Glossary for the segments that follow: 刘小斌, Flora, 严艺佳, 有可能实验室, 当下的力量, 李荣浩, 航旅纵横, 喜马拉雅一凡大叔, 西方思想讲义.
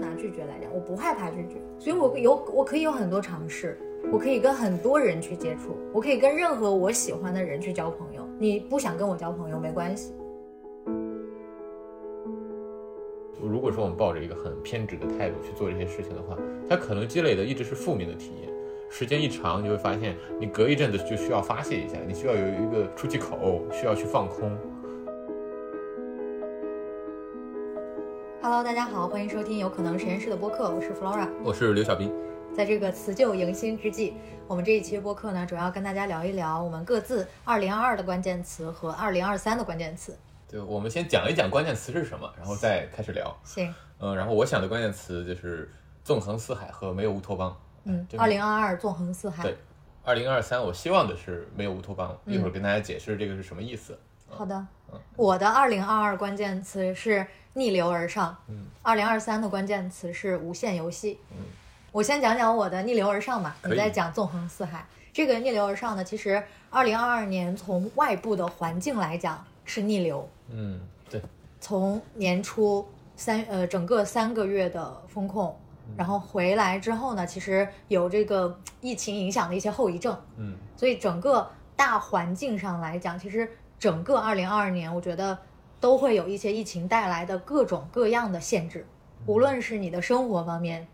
拿拒绝来讲，我不害怕拒绝，所以我可以有很多尝试，我可以跟很多人去接触，我可以跟任何我喜欢的人去交朋友。你不想跟我交朋友没关系。如果说我们抱着一个很偏执的态度去做这些事情的话，它可能积累的一直是负面的体验，时间一长你就会发现你隔一阵子就需要发泄一下，你需要有一个出气口，需要去放空。Hello， 大家好，欢迎收听有可能实验室的播客，我是 Flora， 我是刘小斌。在这个辞旧迎新之际，我们这一期播客呢，主要跟大家聊一聊我们各自2022的关键词和2023的关键词。对，我们先讲一讲关键词是什么，然后再开始聊。行。然后我想的关键词就是纵横四海和没有乌托邦。嗯，2022纵横四海。对，2023我希望的是没有乌托邦，一会儿跟大家解释这个是什么意思。好的，我的2022关键词是逆流而上，2023的关键词是无限游戏。我先讲讲我的逆流而上吧，你再讲纵横四海。这个逆流而上呢，其实2022年从外部的环境来讲是逆流。嗯，对。从年初整个3个月的风控，然后回来之后呢，其实有这个疫情影响的一些后遗症。嗯，所以整个大环境上来讲，其实整个2022年我觉得都会有一些疫情带来的各种各样的限制，无论是你的生活方面，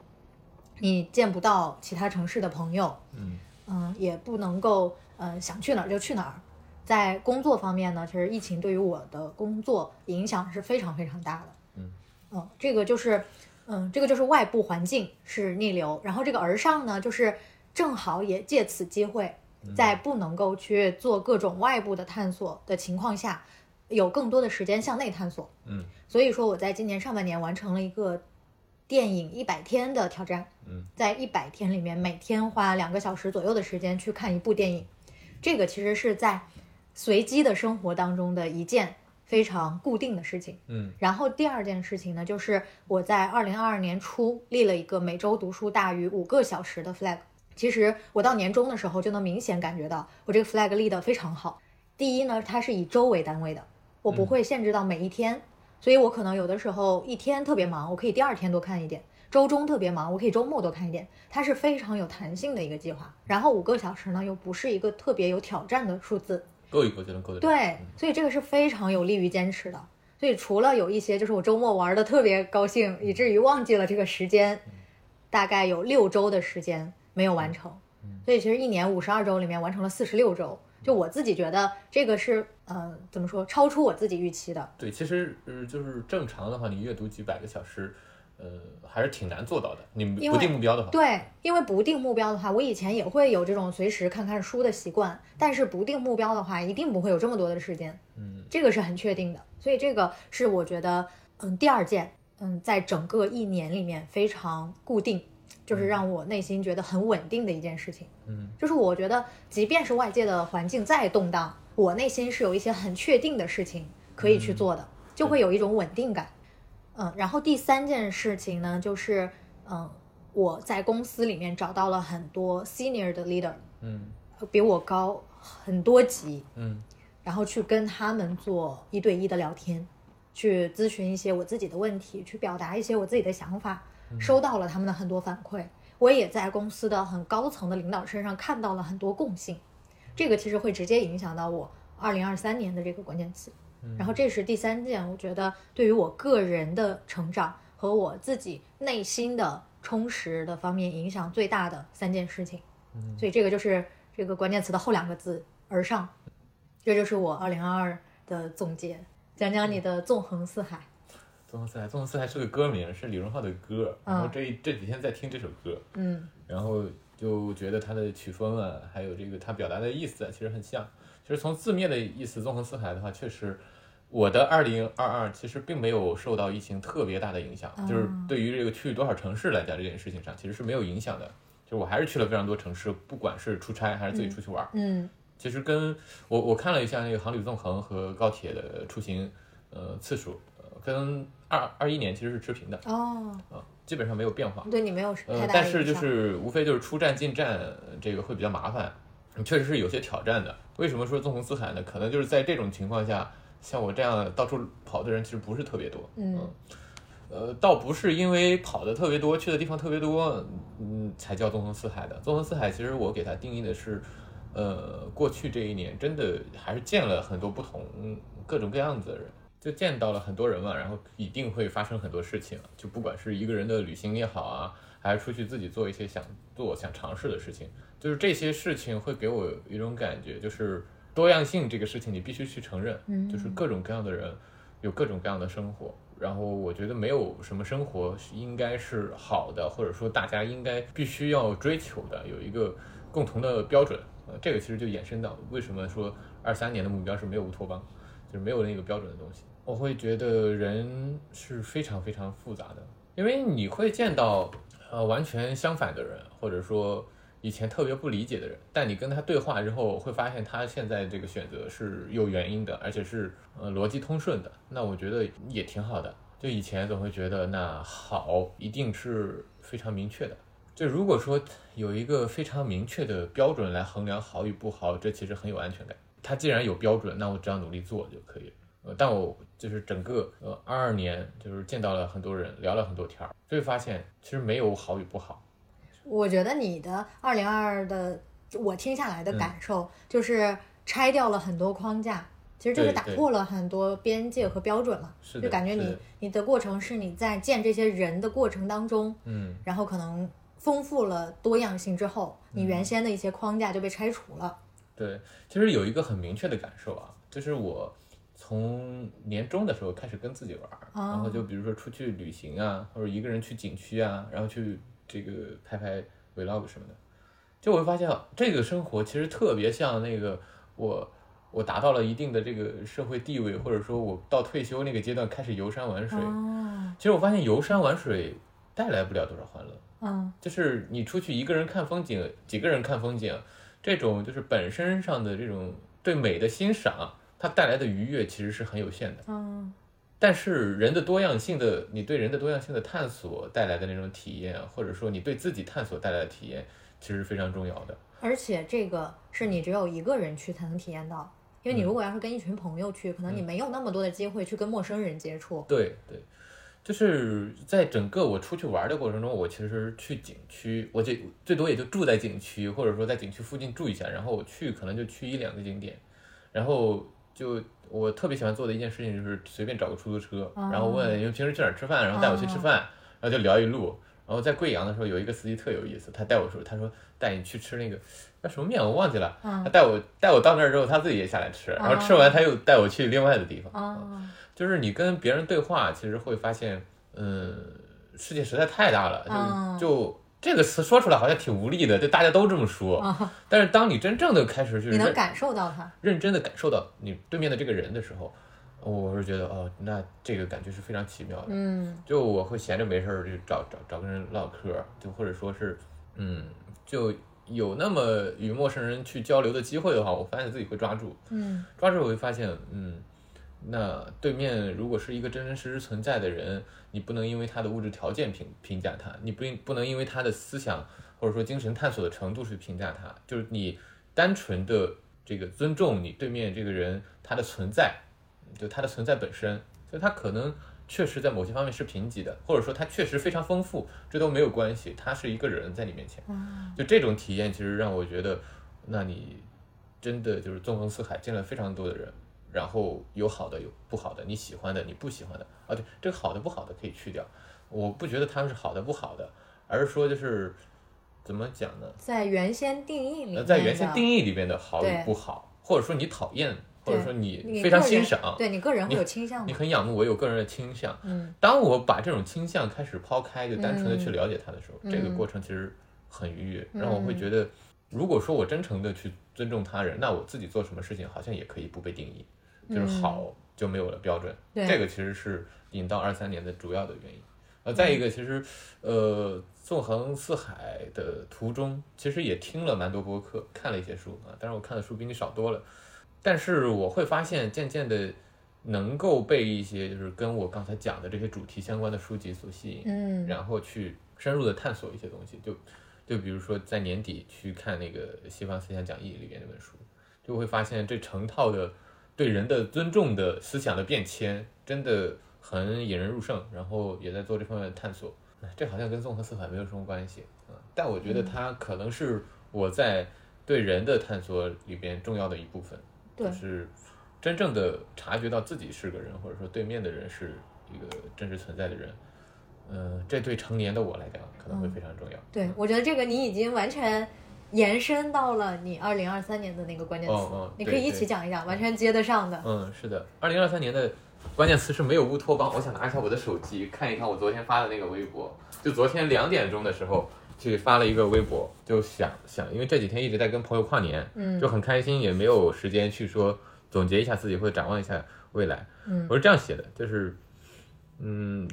你见不到其他城市的朋友，也不能够想去哪儿就去哪儿。在工作方面呢，其实疫情对于我的工作影响是非常非常大的。这个就是外部环境是逆流，然后这个而上呢，就是正好也借此机会，在不能够去做各种外部的探索的情况下，有更多的时间向内探索。所以说我在今年上半年完成了一个电影100天的挑战。在100天里面，每天花2个小时左右的时间去看一部电影。这个其实是在随机的生活当中的一件非常固定的事情。然后第二件事情呢，就是我在2022年初立了一个每周读书大于5个小时的 flag。其实我到年终的时候就能明显感觉到我这个 flag 立得非常好。第一呢，它是以周为单位的，我不会限制到每一天，所以我可能有的时候一天特别忙，我可以第2天多看一点，周中特别忙，我可以周末多看一点，它是非常有弹性的一个计划。然后5个小时呢又不是一个特别有挑战的数字，够一够就能够得了。对，所以这个是非常有利于坚持的。所以除了有一些就是我周末玩的特别高兴，以至于忘记了这个时间，大概有6周的时间没有完成，所以其实一年52周里面完成了46周，就我自己觉得这个是怎么说，超出我自己预期的。对，其实就是正常的话，你阅读几百个小时，还是挺难做到的。你不定目标的话，对，因为不定目标的话，我以前也会有这种随时看看书的习惯，但是不定目标的话，一定不会有这么多的时间。这个是很确定的。所以这个是我觉得第二件在整个一年里面非常固定。就是让我内心觉得很稳定的一件事情。就是我觉得即便是外界的环境再动荡，我内心是有一些很确定的事情可以去做的，就会有一种稳定感。然后第三件事情呢，就是我在公司里面找到了很多 senior 的 leader， 比我高很多级，然后去跟他们做1对1的聊天，去咨询一些我自己的问题，去表达一些我自己的想法。收到了他们的很多反馈，我也在公司的很高层的领导身上看到了很多共性，这个其实会直接影响到我2023年的这个关键词。然后这是第三件，我觉得对于我个人的成长和我自己内心的充实的方面影响最大的3件事情。所以这个就是这个关键词的后2个字而上。这就是我2022的总结。讲讲你的纵横四海。纵横四海是个歌名，是李荣浩的歌。然后这几天在听这首歌，然后就觉得他的曲风啊，还有这个他表达的意思啊，其实很像。其实从字面的意思，纵横四海的话，确实我的2022其实并没有受到疫情特别大的影响，就是对于这个去多少城市来讲这件事情上，其实是没有影响的。就是我还是去了非常多城市，不管是出差还是自己出去玩。其实跟我看了一下那个航旅纵横和高铁的出行次数，跟2021年其实是持平的。基本上没有变化。对，你没有太大的影响。但是就是无非就是出站进站这个会比较麻烦，确实是有些挑战的。为什么说纵横四海呢？可能就是在这种情况下，像我这样到处跑的人其实不是特别多。倒不是因为跑的特别多，去的地方特别多，才叫纵横四海的。纵横四海其实我给它定义的是，过去这一年真的还是见了很多不同各种各样子的人，就见到了很多人嘛，然后一定会发生很多事情，就不管是一个人的旅行也好啊，还是出去自己做一些想尝试的事情，就是这些事情会给我一种感觉，就是多样性这个事情你必须去承认，就是各种各样的人有各种各样的生活，然后我觉得没有什么生活应该是好的，或者说大家应该必须要追求的，有一个共同的标准。这个其实就延伸到为什么说23年的目标是没有乌托邦，就是没有那个标准的东西。我会觉得人是非常非常复杂的，因为你会见到完全相反的人，或者说以前特别不理解的人，但你跟他对话之后会发现他现在这个选择是有原因的，而且是逻辑通顺的，那我觉得也挺好的。就以前总会觉得那好一定是非常明确的，就如果说有一个非常明确的标准来衡量好与不好，这其实很有安全感。他既然有标准，那我只要努力做就可以了。但我就是整个22年就是见到了很多人，聊了很多天，就会发现其实没有好与不好。我觉得你的2022的我听下来的感受就是拆掉了很多框架，其实就是打破了很多边界和标准了，就感觉你的过程是你在见这些人的过程当中，然后可能丰富了多样性之后，你原先的一些框架就被拆除了。对，其实有一个很明确的感受啊，就是我从年中的时候开始跟自己玩，然后就比如说出去旅行啊，或者一个人去景区啊，然后去这个拍 vlog 什么的，就我会发现这个生活其实特别像那个我达到了一定的这个社会地位，或者说我到退休那个阶段开始游山玩水。其实我发现游山玩水带来不了多少欢乐，就是你出去一个人看风景，几个人看风景，这种就是本身上的这种对美的欣赏，它带来的愉悦其实是很有限的。但是你对人的多样性的探索带来的那种体验，或者说你对自己探索带来的体验，其实是非常重要的。而且这个是你只有一个人去才能体验到，因为你如果要是跟一群朋友去，可能你没有那么多的机会去跟陌生人接触。对，就是在整个我出去玩的过程中，我其实去景区，我最多也就住在景区，或者说在景区附近住一下，然后我可能就去一两个景点，然后就我特别喜欢做的一件事情就是随便找个出租车，然后问因为平时去哪儿吃饭，然后带我去吃饭，然后就聊一路。然后在贵阳的时候有一个司机特有意思，他说带你去吃那个叫什么面我忘记了，他带我到那儿之后他自己也下来吃，然后吃完他又带我去另外的地方。就是你跟别人对话其实会发现世界实在太大了，就这个词说出来好像挺无力的，就大家都这么说，但是当你真正的开始去，你能感受到它，认真的感受到你对面的这个人的时候，我是觉得那这个感觉是非常奇妙的。就我会闲着没事就找个人唠嗑，就或者说是就有那么与陌生人去交流的机会的话，我发现自己会抓住，我会发现那对面如果是一个真真实实存在的人，你不能因为他的物质条件评价他，你不能因为他的思想或者说精神探索的程度去评价他，就是你单纯的这个尊重你对面这个人他的存在，就他的存在本身，所以他可能确实在某些方面是贫瘠的，或者说他确实非常丰富，这都没有关系，他是一个人在你面前。就这种体验其实让我觉得，那你真的就是纵横四海，见了非常多的人。然后有好的有不好的，你喜欢的你不喜欢的对，这个好的不好的可以去掉，我不觉得他们是好的不好的，而是说就是怎么讲呢，在原先定义里面的好与不好，或者说你讨厌，或者说你非常欣赏，对你个人会有倾向，你很仰慕，我有个人的倾向。当我把这种倾向开始抛开，就单纯的去了解他的时候，这个过程其实很愉悦，让我会觉得如果说我真诚的去尊重他人，那我自己做什么事情好像也可以不被定义，就是好就没有了标准。这个其实是引到23年的主要的原因。再一个其实纵横四海的途中其实也听了蛮多播客，看了一些书但是我看的书比你少多了，但是我会发现渐渐的能够被一些就是跟我刚才讲的这些主题相关的书籍所吸引，然后去深入的探索一些东西，就比如说在年底去看那个西方思想讲义里面那本书，就会发现这成套的对人的尊重的思想的变迁真的很引人入胜，然后也在做这方面的探索。这好像跟综合思考没有什么关系，但我觉得它可能是我在对人的探索里边重要的一部分，就是真正的察觉到自己是个人，或者说对面的人是一个真实存在的人。这对成年的我来讲可能会非常重要。对，我觉得这个你已经完全延伸到了你2023年的那个关键词，你可以一起讲一讲，完全接得上的。是的，2023年的关键词是没有乌托邦。我想拿一下我的手机看一看我昨天发的那个微博，就昨天2点钟的时候去发了一个微博，就想因为这几天一直在跟朋友跨年，就很开心，也没有时间去说总结一下自己或者展望一下未来。我是这样写的，就是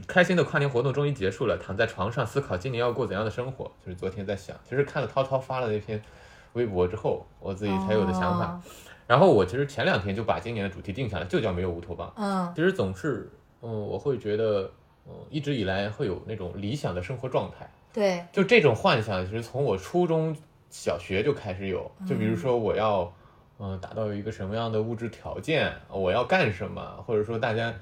开心的跨年活动终于结束了，躺在床上思考今年要过怎样的生活，就是昨天在想。其实看了涛涛发了那篇微博之后，我自己才有的想法。然后我其实前2天就把今年的主题定下来，就叫没有乌托邦。其实总是我会觉得一直以来会有那种理想的生活状态。对，就这种幻想其实从我初中小学就开始有，就比如说我要达到一个什么样的物质条件，我要干什么，或者说大家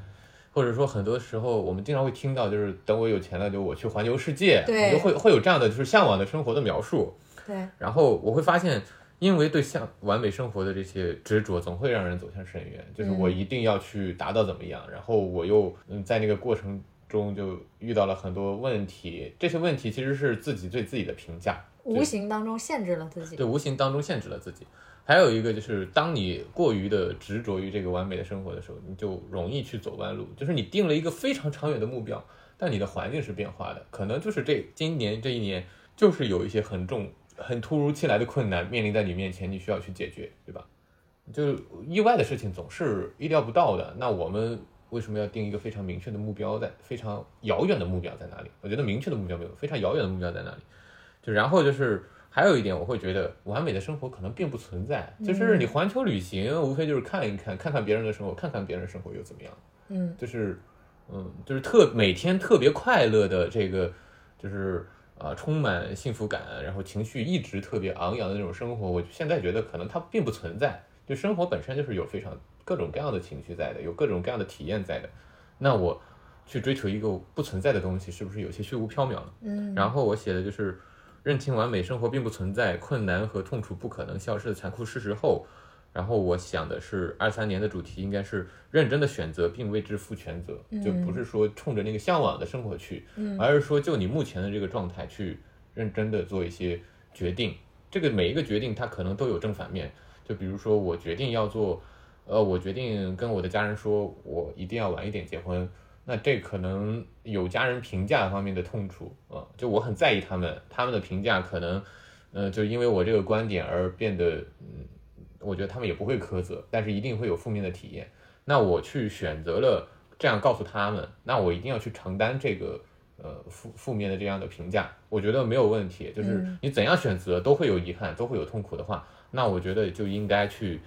或者说很多时候我们经常会听到，就是等我有钱了就我去环游世界，对，会有这样的就是向往的生活的描述。对，然后我会发现因为对完美生活的这些执着总会让人走向深渊，就是我一定要去达到怎么样，然后我又在那个过程中就遇到了很多问题，这些问题其实是自己对自己的评价，无形当中限制了自己。对，无形当中限制了自己。还有一个就是当你过于的执着于这个完美的生活的时候，你就容易去走弯路，就是你定了一个非常长远的目标，但你的环境是变化的，可能就是今年这一年就是有一些很突如其来的困难面临在你面前，你需要去解决，对吧？就意外的事情总是意料不到的，那我们为什么要定一个非常明确的目标，在非常遥远的目标在哪里？我觉得明确的目标没有，非常遥远的目标在哪里？就然后就是还有一点，我会觉得完美的生活可能并不存在，就是你环球旅行无非就是看看别人的生活，看看别人的生活又怎么样。就是每天特别快乐的这个就是充满幸福感，然后情绪一直特别昂扬的那种生活，我现在觉得可能它并不存在。就生活本身就是有非常各种各样的情绪在的，有各种各样的体验在的，那我去追求一个不存在的东西是不是有些虚无缥缈了？然后我写的就是认清完美生活并不存在，困难和痛楚不可能消失的残酷事实后，然后我想的是23年的主题应该是认真的选择并为之负全责，就不是说冲着那个向往的生活去，而是说就你目前的这个状态去认真的做一些决定。这个每一个决定它可能都有正反面，就比如说我决定跟我的家人说我一定要晚一点结婚，那这可能有家人评价方面的痛楚啊，就我很在意他们的评价，可能就因为我这个观点而变得我觉得他们也不会苛责，但是一定会有负面的体验。那我去选择了这样告诉他们，那我一定要去承担这个负面的这样的评价，我觉得没有问题。就是你怎样选择都会有遗憾，都会有痛苦的话，那我觉得就应该去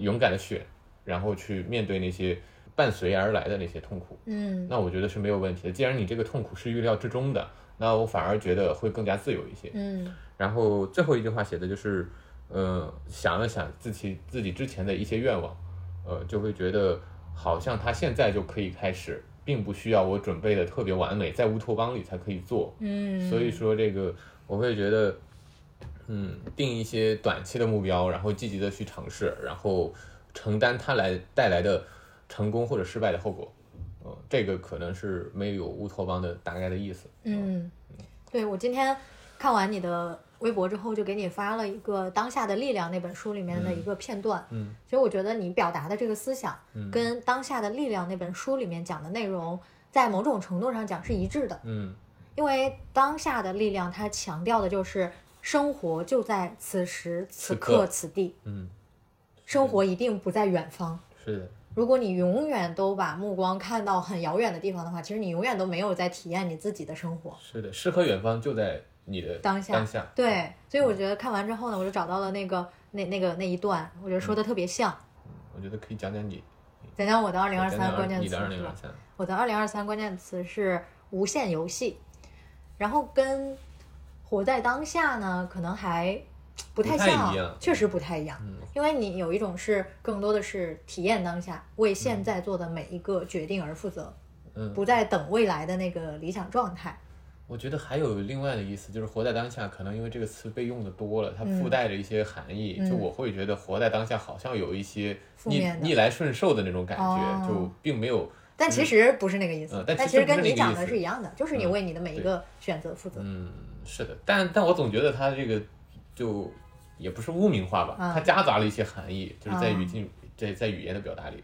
勇敢的选，然后去面对那些伴随而来的那些痛苦。那我觉得是没有问题的。既然你这个痛苦是预料之中的，那我反而觉得会更加自由一些。然后最后一句话写的就是想了想自己之前的一些愿望，就会觉得好像他现在就可以开始，并不需要我准备的特别完美，在乌托邦里才可以做。所以说这个我会觉得定一些短期的目标，然后积极的去尝试，然后承担它带来的成功或者失败的后果。这个可能是没有乌托邦的大概的意思。对，我今天看完你的微博之后就给你发了一个《当下的力量》那本书里面的一个片段，所以我觉得你表达的这个思想跟《当下的力量》那本书里面讲的内容在某种程度上讲是一致的。因为《当下的力量》它强调的就是生活就在此时此刻此地，生活一定不在远方。是的，如果你永远都把目光看到很遥远的地方的话，其实你永远都没有在体验你自己的生活。是的，诗和远方就在你的当下。对，所以我觉得看完之后呢，我就找到了那一段，我觉得说的特别像。我觉得可以讲讲我的2023关键词。我的2023关键词是无限游戏，然后跟活在当下呢可能还不太像，确实不太一样。因为你有一种是更多的是体验当下，为现在做的每一个决定而负责，不再等未来的那个理想状态。我觉得还有另外的意思，就是活在当下，可能因为这个词被用的多了，它附带着一些含义、就我会觉得活在当下好像有一些逆来顺受的那种感觉、哦、就并没有，但其实不是那个意思、但其实跟你讲的是一样的、就是你为你的每一个选择负责。是的，但我总觉得它这个就也不是污名化吧、它夹杂了一些含义，就是在语境、在语言的表达里。是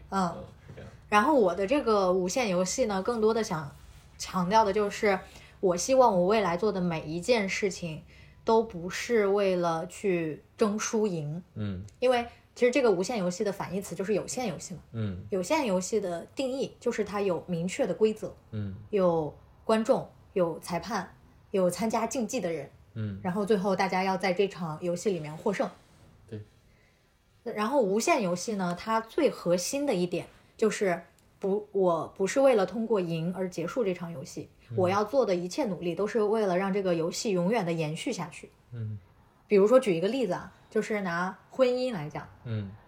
这样。然后我的这个无限游戏呢，更多的想强调的就是我希望我未来做的每一件事情都不是为了去争输赢，因为其实这个无限游戏的反义词就是有限游戏嘛，有限游戏的定义就是它有明确的规则，有观众，有裁判，有参加竞技的人，然后最后大家要在这场游戏里面获胜。对。然后无限游戏呢，它最核心的一点就是我不是为了通过赢而结束这场游戏，我要做的一切努力都是为了让这个游戏永远的延续下去。比如说举一个例子啊，就是拿婚姻来讲，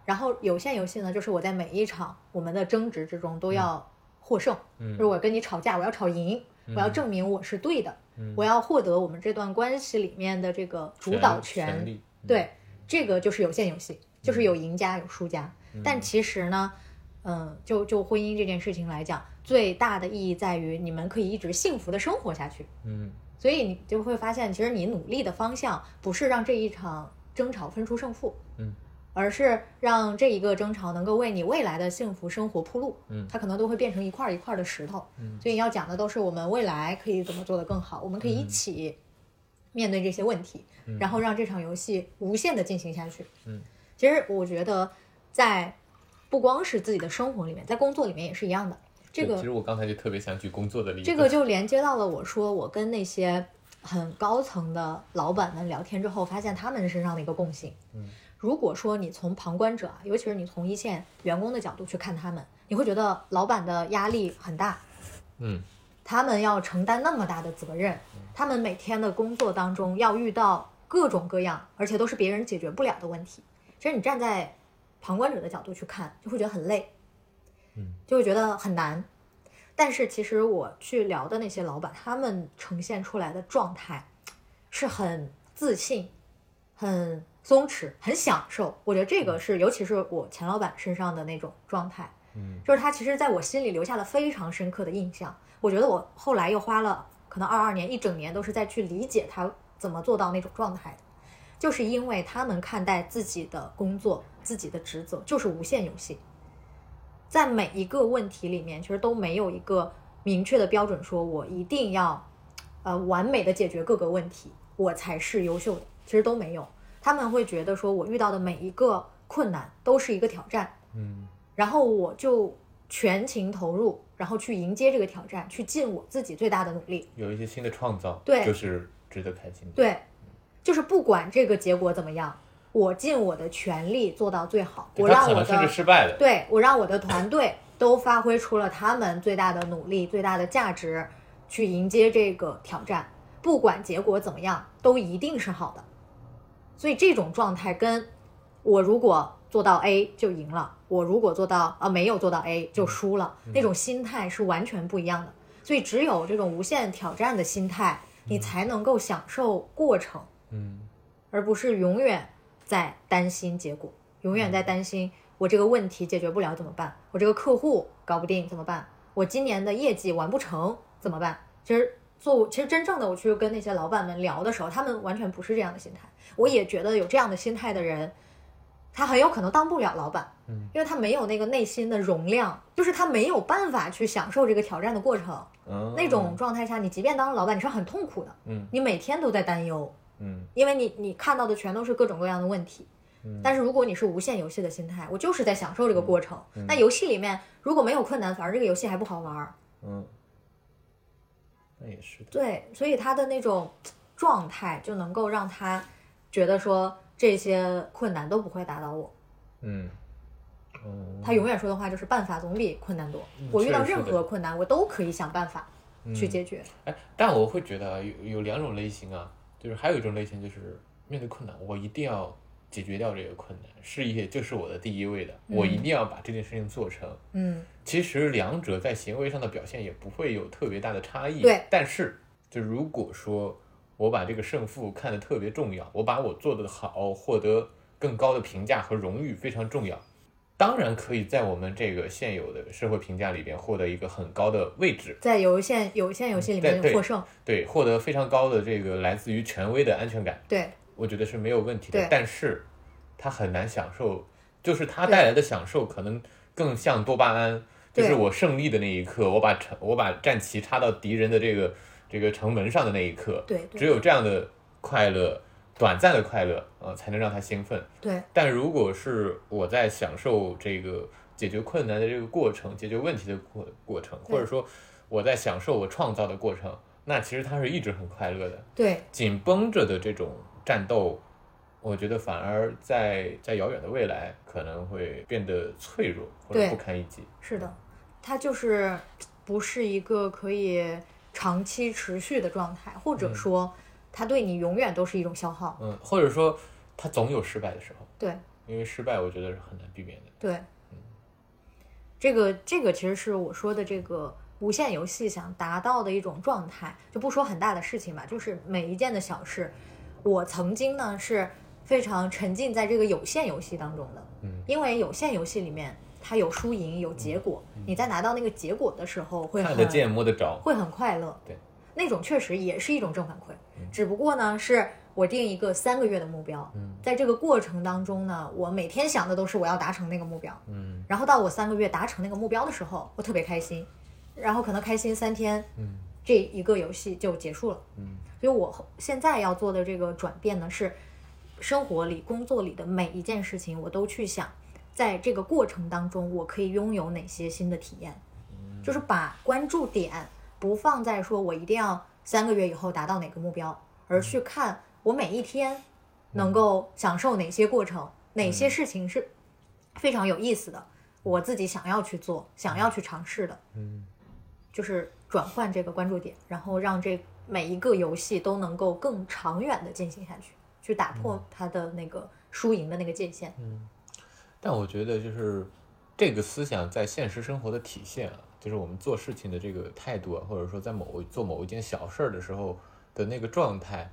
然后有限游戏呢，就是我在每一场我们的争执之中都要获胜，就是我跟你吵架，我要吵赢，我要证明我是对的，我要获得我们这段关系里面的这个主导权。对，这个就是有限游戏，就是有赢家有输家。但其实呢，就婚姻这件事情来讲，最大的意义在于你们可以一直幸福的生活下去。所以你就会发现，其实你努力的方向不是让这一场争吵分出胜负，而是让这一个争吵能够为你未来的幸福生活铺路。它可能都会变成一块一块的石头。所以要讲的都是我们未来可以怎么做得更好，我们可以一起面对这些问题，然后让这场游戏无限的进行下去。其实我觉得在不光是自己的生活里面，在工作里面也是一样的。这个其实我刚才就特别想举工作的例子，这个就连接到了我说我跟那些很高层的老板们聊天之后发现他们身上的一个共性。如果说你从旁观者，尤其是你从一线员工的角度去看他们，你会觉得老板的压力很大，他们要承担那么大的责任，他们每天的工作当中要遇到各种各样而且都是别人解决不了的问题。其实你站在旁观者的角度去看，就会觉得很累，就会觉得很难。但是其实我去聊的那些老板，他们呈现出来的状态是很自信，很松弛，很享受。我觉得这个是尤其是我前老板身上的那种状态，就是他其实在我心里留下了非常深刻的印象。我觉得我后来又花了可能22年一整年都是在去理解他怎么做到那种状态的，就是因为他们看待自己的工作，自己的职责就是无限游戏。在每一个问题里面其实都没有一个明确的标准说我一定要完美的解决各个问题我才是优秀的，其实都没有。他们会觉得说我遇到的每一个困难都是一个挑战，然后我就全情投入，然后去迎接这个挑战，去尽我自己最大的努力，有一些新的创造，对，就是值得开心的。对，就是不管这个结果怎么样，我尽我的全力做到最好，我让我的失败的，对，我让我的团队都发挥出了他们最大的努力、最大的价值，去迎接这个挑战。不管结果怎么样，都一定是好的。所以这种状态跟我如果做到 A 就赢了，我如果做到没有做到 A 就输了，那种心态是完全不一样的。所以只有这种无限挑战的心态，你才能够享受过程，而不是永远在担心结果，永远在担心我这个问题解决不了怎么办，我这个客户搞不定怎么办，我今年的业绩完不成怎么办。其实真正的我去跟那些老板们聊的时候，他们完全不是这样的心态。我也觉得有这样的心态的人，他很有可能当不了老板，因为他没有那个内心的容量，就是他没有办法去享受这个挑战的过程。那种状态下，你即便当了老板，你是很痛苦的，你每天都在担忧。因为你看到的全都是各种各样的问题，但是如果你是无限游戏的心态，我就是在享受这个过程，那游戏里面如果没有困难，反而这个游戏还不好玩。那也是的。对，所以他的那种状态就能够让他觉得说这些困难都不会打倒我。他永远说的话就是办法总比困难多，我遇到任何困难我都可以想办法去解决。但我会觉得有两种类型啊，就是还有一种类型，就是面对困难我一定要解决掉这个困难，事业就是我的第一位的，我一定要把这件事情做成。嗯，其实两者在行为上的表现也不会有特别大的差异。对，但是就如果说我把这个胜负看得特别重要，我把我做得好，获得更高的评价和荣誉非常重要，当然可以在我们这个现有的社会评价里边获得一个很高的位置，在有限游戏里面获胜， 对，获得非常高的这个来自于权威的安全感，对，我觉得是没有问题的。但是他很难享受，就是他带来的享受可能更像多巴胺，就是我胜利的那一刻，我把战旗插到敌人的这个城门上的那一刻，对，只有这样的快乐，短暂的快乐才能让他兴奋。对，但如果是我在享受这个解决困难的这个过程，解决问题的过程，或者说我在享受我创造的过程，那其实他是一直很快乐的。对，紧绷着的这种战斗，我觉得反而在遥远的未来可能会变得脆弱或者不堪一击。是的，它就是不是一个可以长期持续的状态，或者说它对你永远都是一种消耗，或者说它总有失败的时候。对，因为失败我觉得是很难避免的。对，这个其实是我说的这个无限游戏想达到的一种状态，就不说很大的事情吧，就是每一件的小事。我曾经呢是非常沉浸在这个有限游戏当中的，因为有限游戏里面它有输赢有结果，你在拿到那个结果的时候会看得见摸得着，会很快乐。对，那种确实也是一种正反馈，只不过呢是我定一个3个月的目标，在这个过程当中呢，我每天想的都是我要达成那个目标，然后到我3个月达成那个目标的时候，我特别开心，然后可能开心3天，这一个游戏就结束了。所以我现在要做的这个转变呢，是生活里工作里的每一件事情我都去想，在这个过程当中我可以拥有哪些新的体验，就是把关注点不放在说我一定要3个月以后达到哪个目标，而去看我每一天能够享受哪些过程，哪些事情是非常有意思的，我自己想要去做，想要去尝试的。就是转换这个关注点，然后让这每一个游戏都能够更长远的进行下去，去打破它的那个输赢的那个界限。但我觉得就是这个思想在现实生活的体现啊，就是我们做事情的这个态度啊，或者说在做某一件小事的时候的那个状态，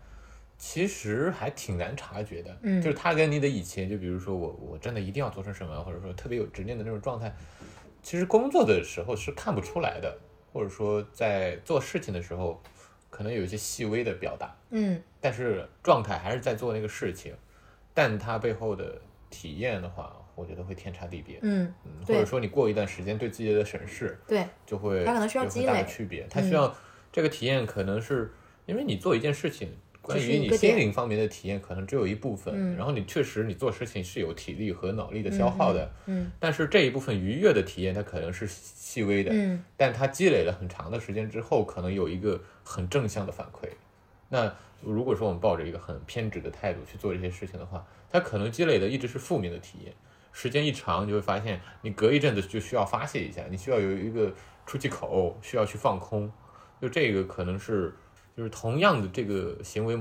其实还挺难察觉的。就是它跟你的以前，就比如说我真的一定要做成什么，或者说特别有执念的那种状态，其实工作的时候是看不出来的，或者说在做事情的时候可能有一些细微的表达，但是状态还是在做那个事情，但它背后的体验的话，我觉得会天差地别。或者说你过一段时间对自己的审视，对，就会它可能需要积累，有很大的区别。它需要这个体验，可能是因为你做一件事情，关于你心灵方面的体验可能只有一部分，然后你确实你做事情是有体力和脑力的消耗的，但是这一部分愉悦的体验它可能是细微的，但它积累了很长的时间之后，可能有一个很正向的反馈。那如果说我们抱着一个很偏执的态度去做这些事情的话，它可能积累的一直是负面的体验，时间一长，就会发现你隔一阵子就需要发泄一下，你需要有一个出气口，需要去放空。就这个可能是，就是同样的这个行为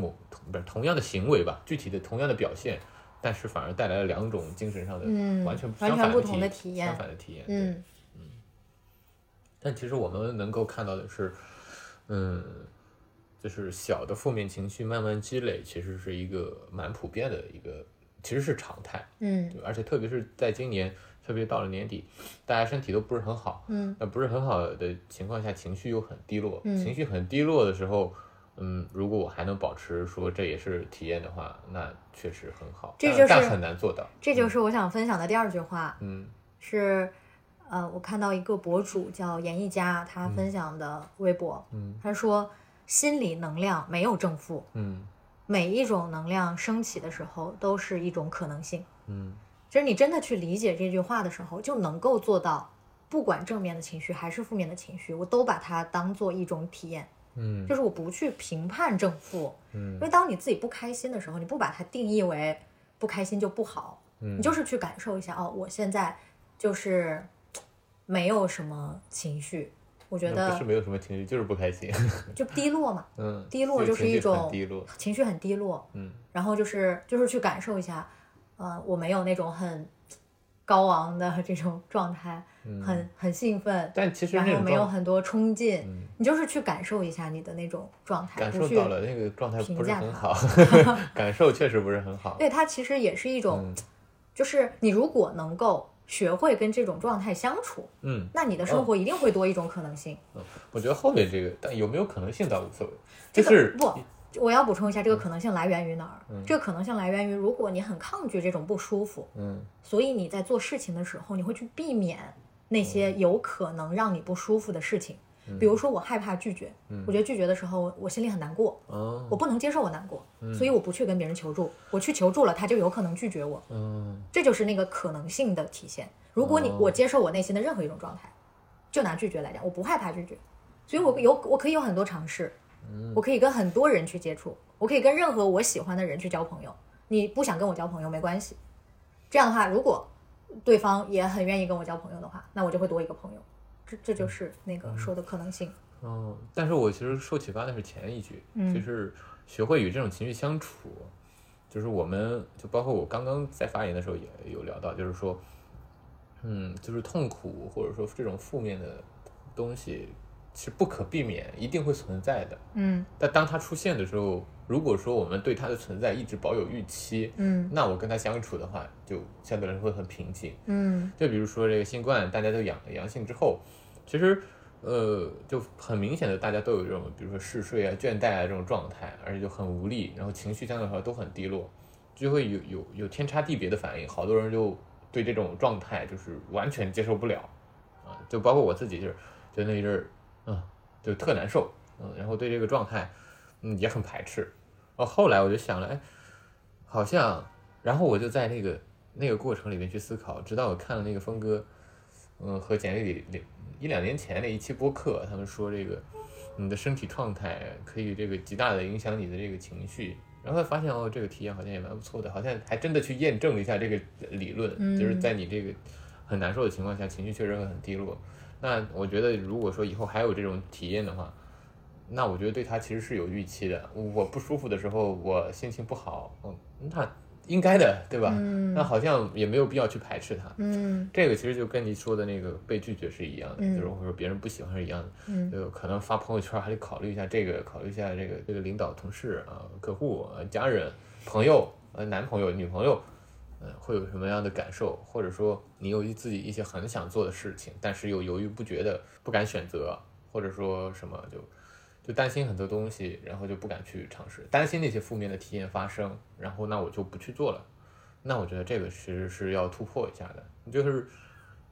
同样的行为吧，具体的同样的表现，但是反而带来了两种精神上的完全不同的体验，相反的体验。但其实我们能够看到的是，就是小的负面情绪慢慢积累，其实是一个蛮普遍的一个。其实是常态，而且特别是在今年，特别到了年底，大家身体都不是很好，不是很好的情况下，情绪又很低落，情绪很低落的时候，如果我还能保持说这也是体验的话，那确实很好，这就是但很难做到。这就是我想分享的第2句话，是我看到一个博主叫严艺佳，他分享的微博，他说心理能量没有正负，每一种能量升起的时候都是一种可能性。就是你真的去理解这句话的时候，就能够做到不管正面的情绪还是负面的情绪，我都把它当做一种体验。就是我不去评判正负，因为当你自己不开心的时候，你不把它定义为不开心就不好，你就是去感受一下，我现在就是没有什么情绪。我觉得不是没有什么情绪，就是不开心，就低落嘛。低落就是一种情绪很低落。然后就是去感受一下，我没有那种很高昂的这种状态，很兴奋，但其实然后没有很多冲劲，你就是去感受一下你的那种状态，感受到了那个状态不是很好感受确实不是很好，对，它其实也是一种，就是你如果能够学会跟这种状态相处，那你的生活一定会多一种可能性。我觉得后面这个，但有没有可能性倒无所谓，就是不，我要补充一下，这个可能性来源于哪儿？这个可能性来源于，如果你很抗拒这种不舒服，所以你在做事情的时候，你会去避免那些有可能让你不舒服的事情。比如说，我害怕拒绝，我觉得拒绝的时候，我心里很难过，我不能接受我难过，所以我不去跟别人求助，我去求助了，他就有可能拒绝我，这就是那个可能性的体现。如果我接受我内心的任何一种状态，就拿拒绝来讲，我不害怕拒绝，所以我可以有很多尝试。我可以跟很多人去接触，我可以跟任何我喜欢的人去交朋友，你不想跟我交朋友没关系，这样的话如果对方也很愿意跟我交朋友的话，那我就会多一个朋友，这就是那个说的可能性。但是我其实受启发的是前一句，就是学会与这种情绪相处，就是我们就包括我刚刚在发言的时候也有聊到，就是说就是痛苦或者说这种负面的东西是不可避免，一定会存在的。但当它出现的时候，如果说我们对它的存在一直保有预期，那我跟它相处的话，就相对来说会很平静。就比如说这个新冠，大家都阳性之后，其实就很明显的，大家都有这种比如说嗜睡啊、倦怠啊这种状态，而且就很无力，然后情绪相对来说都很低落，就会有天差地别的反应。好多人就对这种状态就是完全接受不了啊，就包括我自己，就是就那一阵儿。就特难受，然后对这个状态，也很排斥。后来我就想了，好像，然后我就在那个过程里面去思考，直到我看了那个峰哥，和简历里1-2年前的一期播客，他们说这个你的身体状态可以这个极大的影响你的这个情绪，然后发现这个体验好像也蛮不错的，好像还真的去验证了一下这个理论，就是在你这个很难受的情况下，情绪确实会很低落。那我觉得如果说以后还有这种体验的话，那我觉得对它其实是有预期的，我不舒服的时候，我心情不好，那应该的，对吧？那好像也没有必要去排斥它。这个其实就跟你说的那个被拒绝是一样的，就是或者别人不喜欢是一样的，就可能发朋友圈还得考虑一下这个，考虑一下这个领导、同事啊、客户、家人、朋友、男朋友、女朋友。会有什么样的感受，或者说你有自己一些很想做的事情，但是又犹豫不决的不敢选择，或者说什么就担心很多东西，然后就不敢去尝试，担心那些负面的体验发生，然后那我就不去做了。那我觉得这个其实是要突破一下的，就是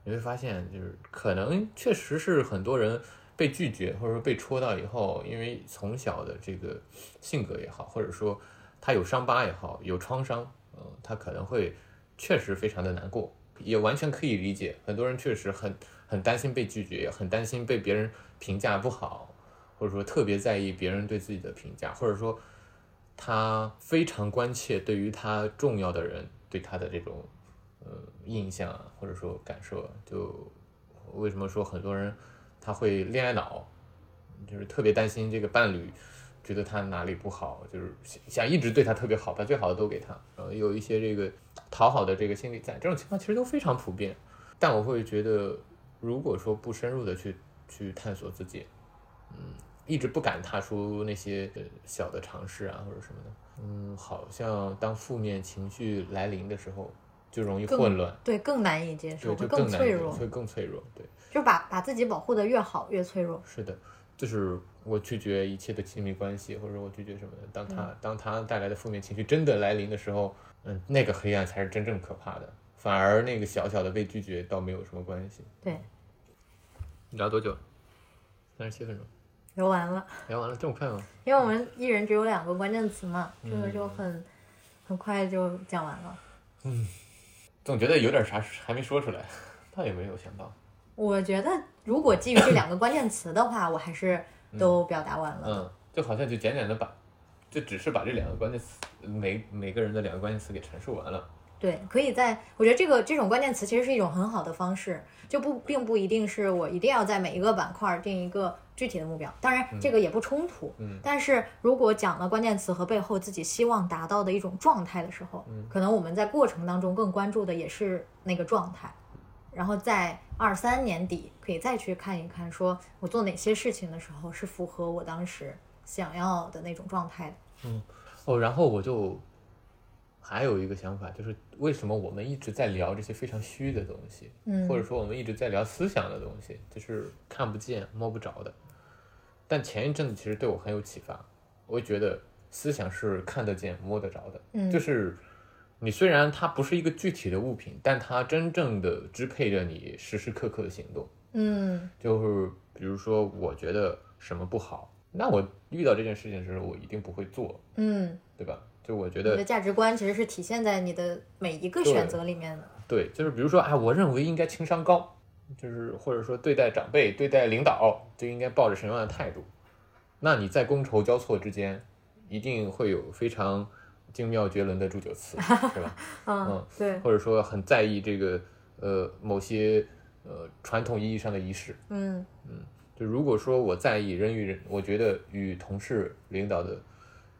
你会发现，就是可能确实是很多人被拒绝或者说被戳到以后，因为从小的这个性格也好，或者说他有伤疤也好，有创伤，他可能会确实非常的难过，也完全可以理解。很多人确实很担心被拒绝，很担心被别人评价不好，或者说特别在意别人对自己的评价，或者说他非常关切对于他重要的人对他的这种印象啊，或者说感受。就为什么说很多人他会恋爱脑，就是特别担心这个伴侣。觉得他哪里不好，就是想一直对他特别好，把最好的都给他，然后有一些这个讨好的这个心理在，这种情况其实都非常普遍。但我会觉得，如果说不深入的去探索自己，一直不敢踏出那些小的尝试啊或者什么的，好像当负面情绪来临的时候，就容易混乱，对，更难以接受，对，就更脆弱，会更脆弱，对，就把自己保护的越好越脆弱，是的。就是我拒绝一切的亲密关系，或者我拒绝什么的，当他带来的负面情绪真的来临的时候，那个黑暗才是真正可怕的，反而那个小小的被拒绝倒没有什么关系。对，你聊多久？37分钟，聊完了，这么快吗？因为我们一人只有2个关键词嘛，这个就很快就讲完了。总觉得有点啥还没说出来，倒也没有想到。我觉得如果基于这2个关键词的话，我还是都表达完了。就好像就简简的就只是把这2个关键词每个人的2个关键词给陈述完了。对，可以在，我觉得这种关键词其实是一种很好的方式，就并不一定是我一定要在每一个板块定一个具体的目标，当然这个也不冲突，但是如果讲了关键词和背后自己希望达到的一种状态的时候，可能我们在过程当中更关注的也是那个状态，然后在23年底可以再去看一看，说我做哪些事情的时候是符合我当时想要的那种状态的。然后我就还有一个想法，就是为什么我们一直在聊这些非常虚的东西，或者说我们一直在聊思想的东西，就是看不见摸不着的。但前一阵子其实对我很有启发，我觉得思想是看得见摸得着的，就是你虽然它不是一个具体的物品，但它真正的支配着你时时刻刻的行动。就是比如说我觉得什么不好，那我遇到这件事情的时候我一定不会做，对吧？就我觉得你的价值观其实是体现在你的每一个选择里面的。 对，就是比如说我认为应该情商高，就是或者说对待长辈对待领导就应该抱着什么样的态度，那你在觥筹交错之间一定会有非常精妙绝伦的祝酒词，对吧？对，或者说很在意这个某些传统意义上的仪式。就如果说我在意人与人，我觉得与同事领导的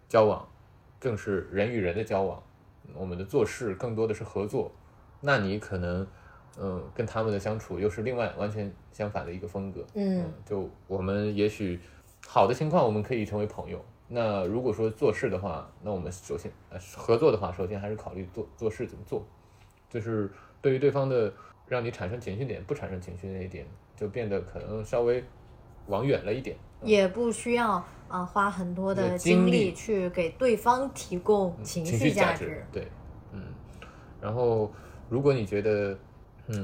交往更是人与人的交往，我们的做事更多的是合作，那你可能跟他们的相处又是另外完全相反的一个风格。就我们也许好的情况我们可以成为朋友，那如果说做事的话，那我们首先合作的话，首先还是考虑做事怎么做，就是对于对方的让你产生情绪点不产生情绪那一点就变得可能稍微往远了一点，也不需要花很多的精力去给对方提供情绪价值。对，然后如果你觉得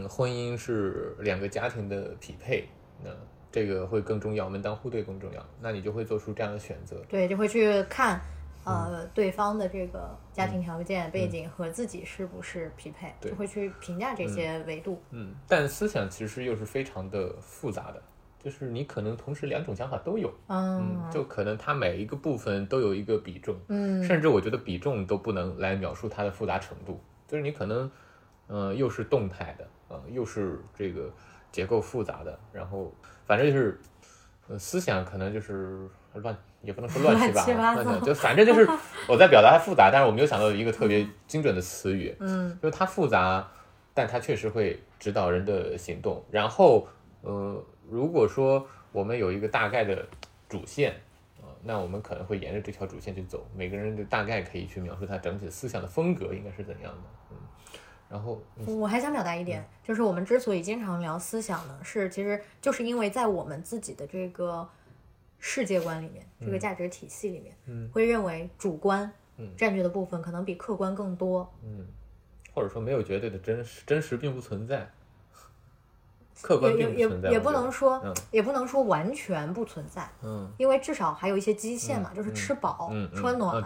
婚姻是两个家庭的匹配，那这个会更重要，门当户对更重要，那你就会做出这样的选择。对，就会去看对方的这个家庭条件背景和自己是不是匹配，就会去评价这些维度。但思想其实又是非常的复杂的，就是你可能同时两种想法都有，就可能它每一个部分都有一个比重，甚至我觉得比重都不能来描述它的复杂程度。就是你可能，又是动态的，又是这个结构复杂的，然后反正就是，思想可能就是乱，也不能说乱七八糟，就反正就是我在表达它复杂，但是我没有想到一个特别精准的词语，就是它复杂，但它确实会指导人的行动，然后，如果说我们有一个大概的主线，那我们可能会沿着这条主线去走，每个人就大概可以去描述他整体思想的风格应该是怎样的。然后我还想表达一点，就是我们之所以经常聊思想呢，是其实就是因为在我们自己的这个世界观里面，这个价值体系里面，会认为主观占据的部分可能比客观更多，或者说没有绝对的真实并不存在，客观并不存在，也不能说，完全不存在，因为至少还有一些基线嘛，就是吃饱、穿暖，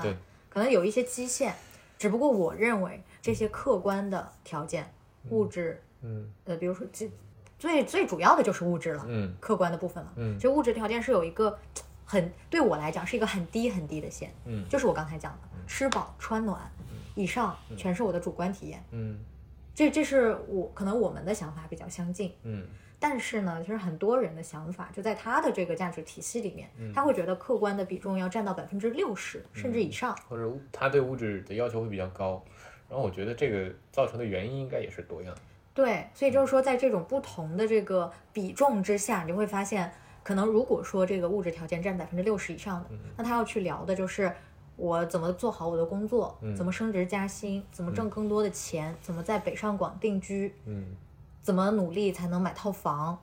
可能有一些基线。只不过我认为这些客观的条件，物质，比如说最主要的就是物质了，客观的部分了，就物质条件是有一个对我来讲是一个很低的线，就是我刚才讲的吃饱穿暖，以上全是我的主观体验，这是可能我们的想法比较相近，但是呢，其实很多人的想法就在他的这个价值体系里面，他会觉得客观的比重要占到60%甚至以上，或者他对物质的要求会比较高，然后我觉得这个造成的原因应该也是多样。对，所以就是说，在这种不同的这个比重之下，你就会发现，可能如果说这个物质条件占60%以上的，那他要去聊的就是。我怎么做好我的工作，怎么升职加薪，怎么挣更多的钱，怎么在北上广定居，怎么努力才能买套房，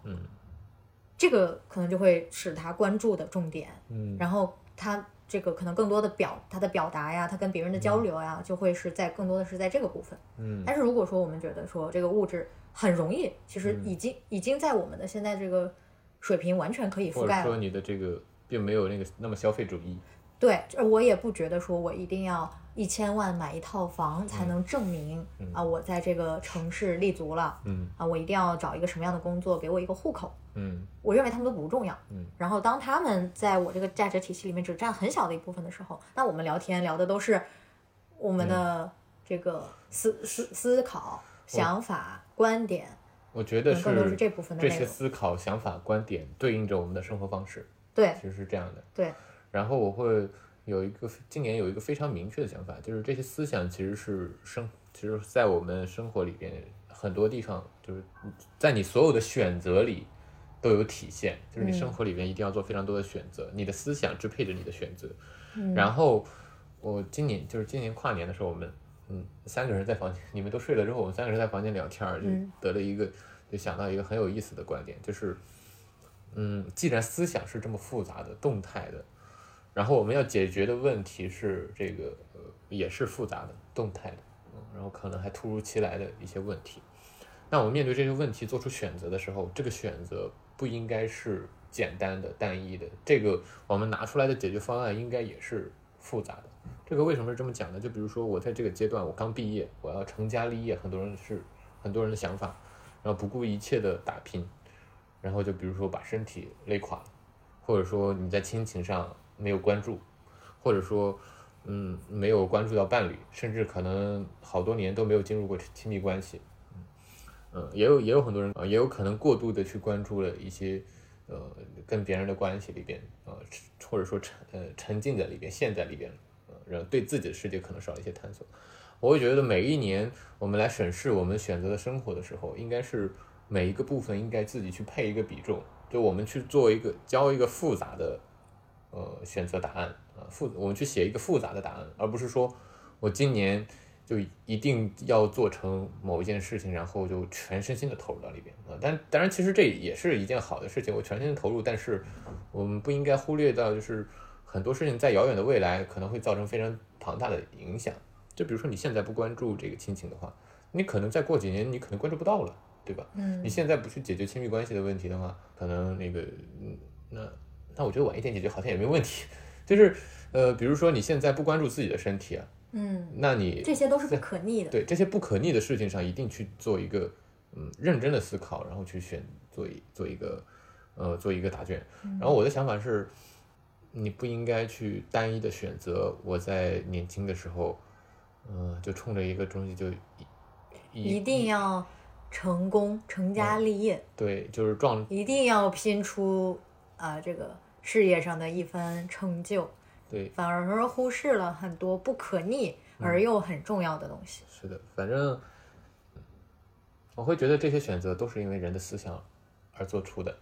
这个可能就会是他关注的重点，然后他这个可能更多的他的表达呀，他跟别人的交流呀，就会是在更多的是在这个部分，但是如果说我们觉得说这个物质很容易，其实已经在我们的现在这个水平完全可以覆盖了，或者说你的这个并没有那么消费主义。对，我也不觉得说我一定要1000万买一套房才能证明我在这个城市立足了，我一定要找一个什么样的工作给我一个户口，我认为他们都不重要，然后当他们在我这个价值体系里面只占很小的一部分的时候，那我们聊天聊的都是我们的这个思考、想法、观点。我觉得是这部分的这些思考、想法、观点对应着我们的生活方式。对，其实是这样的。对。然后我会有一个今年有一个非常明确的想法，就是这些思想其实是在我们生活里边很多地方，就是在你所有的选择里都有体现，就是你生活里边一定要做非常多的选择，你的思想支配着你的选择。然后我今年跨年的时候，我们三个人在房间，你们都睡了之后，我们三个人在房间聊天，就得了一个，就想到一个很有意思的观点，就是既然思想是这么复杂的、动态的，然后我们要解决的问题是这个也是复杂的、动态的，然后可能还突如其来的一些问题。那我们面对这些问题做出选择的时候，这个选择不应该是简单的、单一的，这个我们拿出来的解决方案应该也是复杂的。这个为什么是这么讲呢？就比如说我在这个阶段，我刚毕业，我要成家立业，很多人的想法，然后不顾一切的打拼，然后就比如说把身体累垮了，或者说你在亲情上没有关注，或者说没有关注到伴侣，甚至可能好多年都没有进入过亲密关系。也有很多人也有可能过度的去关注了一些跟别人的关系里边，或者说沉浸在里边，陷在里边，然后对自己的世界可能少了一些探索。我会觉得每一年我们来审视我们选择的生活的时候，应该是每一个部分应该自己去配一个比重，就我们去做交一个复杂的选择答案我们去写一个复杂的答案，而不是说我今年就一定要做成某一件事情，然后就全身心的投入到里边但当然其实这也是一件好的事情，我全身心投入，但是我们不应该忽略到，就是很多事情在遥远的未来可能会造成非常庞大的影响。就比如说你现在不关注这个亲情的话，你可能再过几年你可能关注不到了，对吧？你现在不去解决亲密关系的问题的话，可能那我觉得晚一点解决好像也没问题。就是比如说你现在不关注自己的身体那你这些都是不可逆的。对，这些不可逆的事情上一定去做一个认真的思考，然后去做一个答卷。然后我的想法是，你不应该去单一的选择。我在年轻的时候就冲着一个东西，就一定要成功、成家立业，对，就是一定要拼出这个事业上的一番成就。对，反而忽视了很多不可逆而又很重要的东西。是的，反正我会觉得这些选择都是因为人的思想而做出的。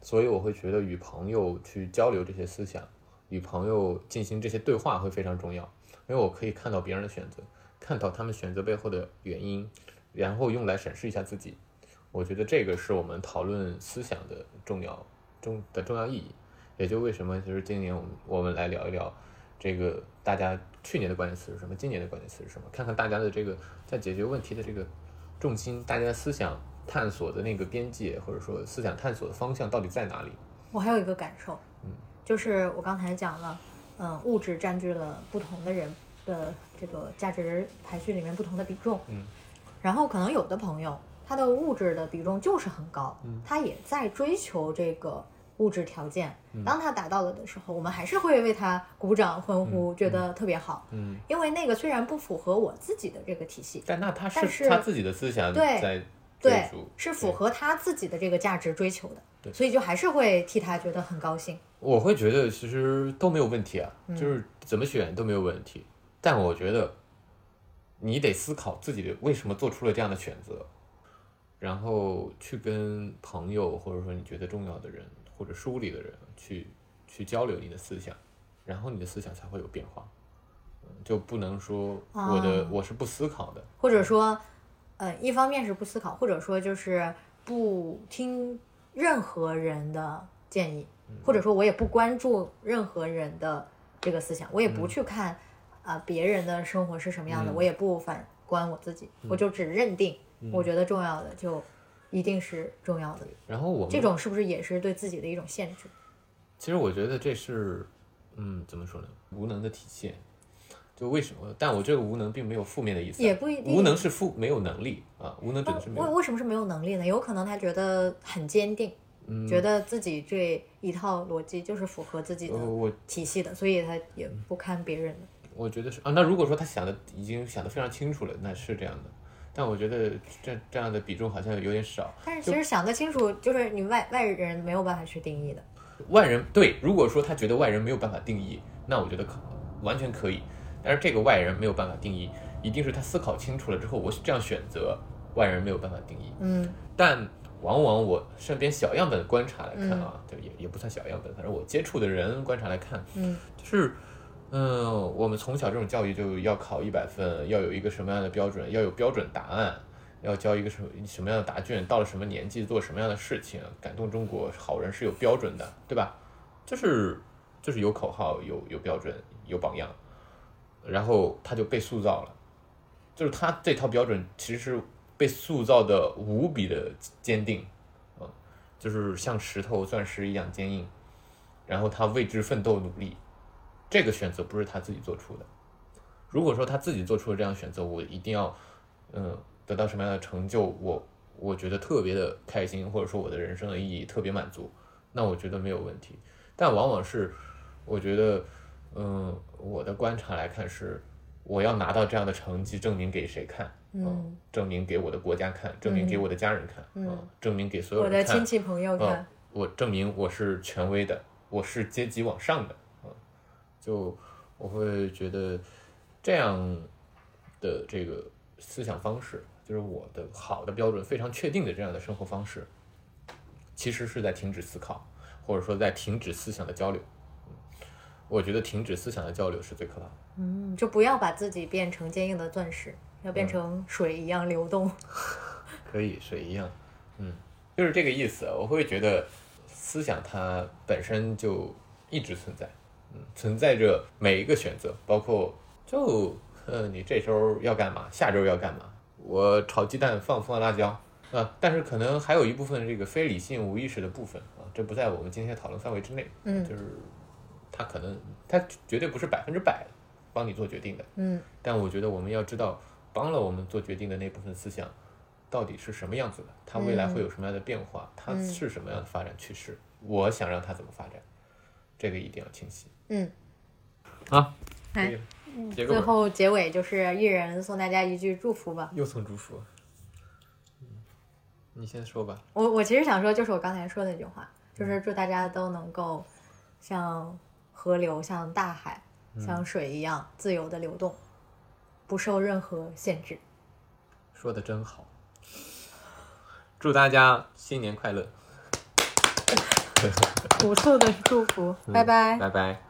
所以我会觉得与朋友去交流这些思想，与朋友进行这些对话会非常重要，因为我可以看到别人的选择，看到他们选择背后的原因，然后用来审视一下自己。我觉得这个是我们讨论思想的重要意义。也就为什么就是今年我们来聊一聊这个大家去年的关键词是什么，今年的关键词是什么，看看大家的这个在解决问题的这个重心，大家思想探索的那个边界，或者说思想探索的方向到底在哪里。我还有一个感受，就是我刚才讲了，物质占据了不同的人的这个价值排序里面不同的比重，然后可能有的朋友他的物质的比重就是很高，他也在追求这个物质条件，当他达到了的时候，我们还是会为他鼓掌欢呼，觉得特别好。因为那个虽然不符合我自己的这个体系，但那他 是他自己的思想在追逐，对，是符合他自己的这个价值追求的，所以就还是会替他觉得很高兴。我会觉得其实都没有问题啊，就是怎么选都没有问题。但我觉得你得思考自己的为什么做出了这样的选择，然后去跟朋友或者说你觉得重要的人。或者书里的人去交流你的思想，然后你的思想才会有变化，就不能说我是不思考的，或者说一方面是不思考，或者说就是不听任何人的建议，或者说我也不关注任何人的这个思想，我也不去看别人的生活是什么样的，我也不反观我自己，我就只认定我觉得重要的就一定是重要的。然后这种是不是也是对自己的一种限制？其实我觉得这是怎么说呢，无能的体现。就为什么，但我这个无能并没有负面的意思，也不一定无能是没有能力无能只是没有为什么是没有能力呢？有可能他觉得很坚定，觉得自己这一套逻辑就是符合自己的体系的，所以他也不看别人的。我觉得是啊。那如果说他想的已经想得非常清楚了，那是这样的。但我觉得这样的比重好像有点少。但是其实想得清楚，就是你外人没有办法去定义的。外人对，如果说他觉得外人没有办法定义，那我觉得完全可以。但是这个外人没有办法定义，一定是他思考清楚了之后，我这样选择，外人没有办法定义。嗯。但往往我身边小样本观察来看啊，对，也不算小样本，反正我接触的人观察来看，就是。我们从小这种教育就要考100分，要有一个什么样的标准，要有标准答案，要交一个什么样的答卷，到了什么年纪做什么样的事情，感动中国好人是有标准的，对吧？就是有口号，有标准，有榜样，然后他就被塑造了，就是他这套标准其实是被塑造的无比的坚定，就是像石头钻石一样坚硬，然后他为之奋斗努力。这个选择不是他自己做出的。如果说他自己做出了这样选择，我一定要得到什么样的成就，我觉得特别的开心，或者说我的人生的意义特别满足，那我觉得没有问题。但往往是我觉得我的观察来看是，我要拿到这样的成绩证明给谁看？证明给我的国家看，证明给我的家人看，证明给所有人看，我的亲戚朋友看，我证明我是权威的，我是阶级往上的。就我会觉得这样的这个思想方式，就是我的好的标准非常确定的这样的生活方式，其实是在停止思考，或者说在停止思想的交流。我觉得停止思想的交流是最可怕的。就不要把自己变成坚硬的钻石，要变成水一样流动。可以，水一样。就是这个意思。我会觉得思想它本身就一直存在。存在着每一个选择，包括你这周要干嘛，下周要干嘛，我炒鸡蛋放不放辣椒啊？但是可能还有一部分这个非理性无意识的部分啊，这不在我们今天讨论范围之内。就是他可能他绝对不是100%帮你做决定的。但我觉得我们要知道，帮了我们做决定的那部分思想到底是什么样子的，它未来会有什么样的变化，它是什么样的发展趋势，我想让它怎么发展，这个一定要清晰。好，最后结尾就是一人送大家一句祝福吧。又送祝福？你先说吧。我其实想说，就是我刚才说的那句话，就是祝大家都能够像河流、像大海、像水一样自由的流动，不受任何限制。说的真好，祝大家新年快乐。朴素的祝福，拜拜，拜拜。